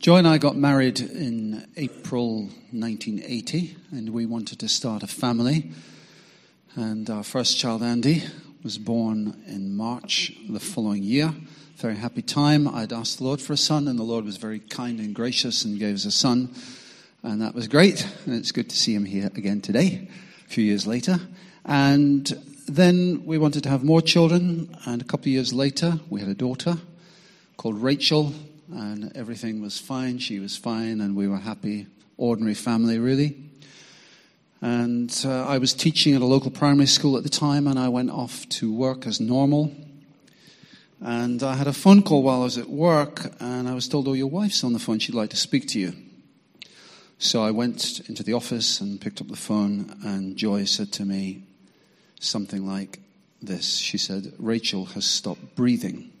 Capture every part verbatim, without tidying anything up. Joy and I got married in April nineteen eighty, and we wanted to start a family. And our first child, Andy, was born in March the following year. Very happy time. I'd asked the Lord for a son, and the Lord was very kind and gracious and gave us a son. And that was great. And it's good to see him here again today, a few years later. And then we wanted to have more children. And a couple of years later, we had a daughter called Rachel. And everything was fine, she was fine, and we were happy, ordinary family, really. And uh, I was teaching at a local primary school at the time, and I went off to work as normal. And I had a phone call while I was at work, and I was told, oh, your wife's on the phone, she'd like to speak to you. So I went into the office and picked up the phone, and Joy said to me something like this. She said, Rachel has stopped breathing.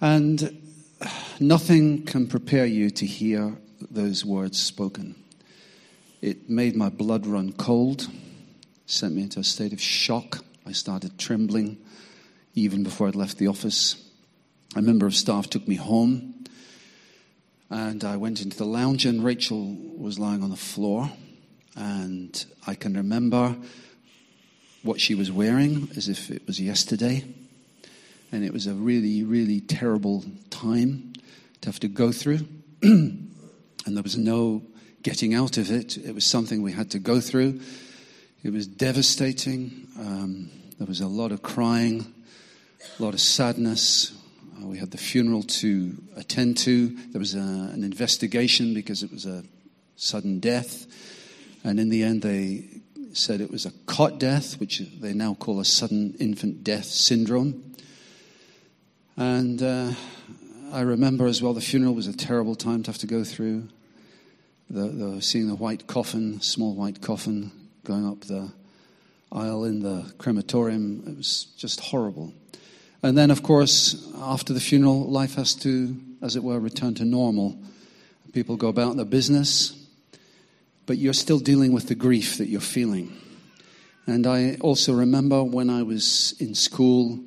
And nothing can prepare you to hear those words spoken. It made my blood run cold, sent me into a state of shock. I started trembling even before I'd left the office. A member of staff took me home, and I went into the lounge, and Rachel was lying on the floor. And I can remember what she was wearing as if it was yesterday. And it was a really, really terrible time to have to go through. And there was no getting out of it. It was something we had to go through. It was devastating. Um, there was a lot of crying, a lot of sadness. Uh, we had the funeral to attend to. There was a, an investigation because it was a sudden death. And in the end, they said it was a cot death, which they now call a sudden infant death syndrome. And uh, I remember as well, the funeral was a terrible time to have to go through. The, the, seeing the white coffin, small white coffin, going up the aisle in the crematorium, it was just horrible. And then, of course, after the funeral, life has to, as it were, return to normal. People go about their business, but you're still dealing with the grief that you're feeling. And I also remember when I was in school,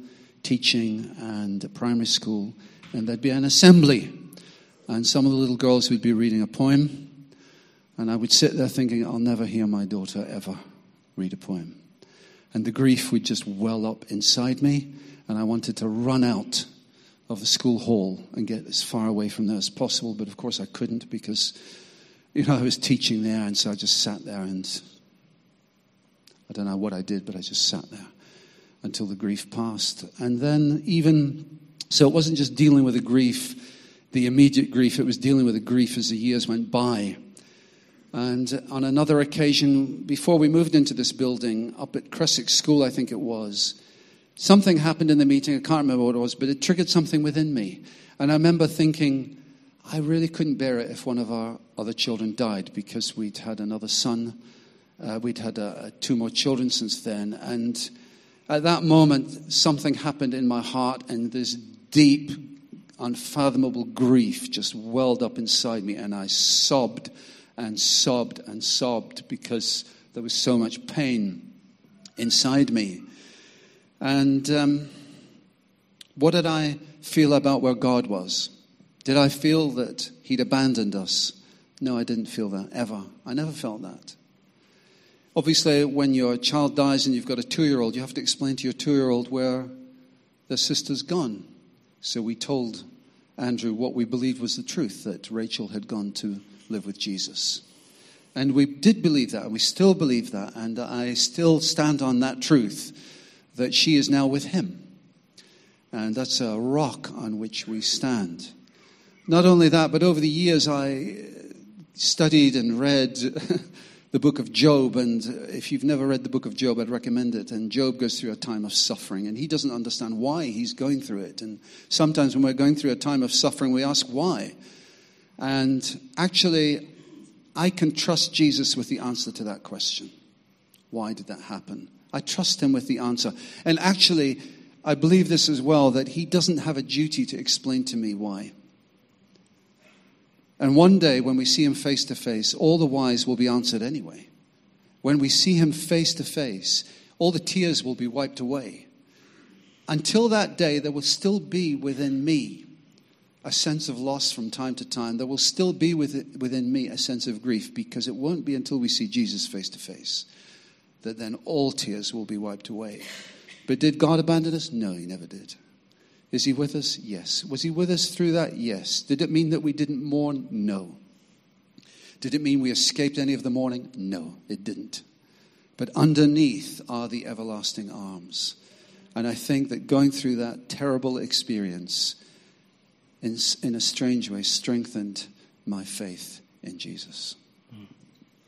teaching and primary school, and there'd be an assembly, and some of the little girls would be reading a poem, and I would sit there thinking, I'll never hear my daughter ever read a poem. And the grief would just well up inside me, and I wanted to run out of the school hall and get as far away from there as possible, but of course I couldn't, because, you know, I was teaching there, and so I just sat there, and I don't know what I did, but I just sat there until the grief passed. And then even, so it wasn't just dealing with the grief, the immediate grief, it was dealing with the grief as the years went by. And on another occasion, before we moved into this building, up at Creswick School, I think it was, something happened in the meeting, I can't remember what it was, but it triggered something within me. And I remember thinking, I really couldn't bear it if one of our other children died, because we'd had another son, uh, we'd had uh, two more children since then, and at that moment, something happened in my heart, and this deep, unfathomable grief just welled up inside me, and I sobbed and sobbed and sobbed because there was so much pain inside me. And um, what did I feel about where God was? Did I feel that he'd abandoned us? No, I didn't feel that, ever. I never felt that. Obviously, when your child dies and you've got a two-year-old, you have to explain to your two-year-old where their sister's gone. So we told Andrew what we believed was the truth, that Rachel had gone to live with Jesus. And we did believe that, and we still believe that, and I still stand on that truth, that she is now with him. And that's a rock on which we stand. Not only that, but over the years I studied and read the book of Job, and if you've never read the book of Job, I'd recommend it. And Job goes through a time of suffering, and he doesn't understand why he's going through it. And sometimes when we're going through a time of suffering, we ask why. And actually, I can trust Jesus with the answer to that question. Why did that happen? I trust him with the answer. And actually, I believe this as well, that he doesn't have a duty to explain to me why. And one day, when we see him face to face, all the whys will be answered anyway. When we see him face to face, all the tears will be wiped away. Until that day, there will still be within me a sense of loss from time to time, there will still be within me a sense of grief, because it won't be until we see Jesus face to face that then all tears will be wiped away. But did God abandon us? No, he never did. Is he with us? Yes. Was he with us through that? Yes. Did it mean that we didn't mourn? No. Did it mean we escaped any of the mourning? No, it didn't. But underneath are the everlasting arms. And I think that going through that terrible experience in, in a strange way strengthened my faith in Jesus.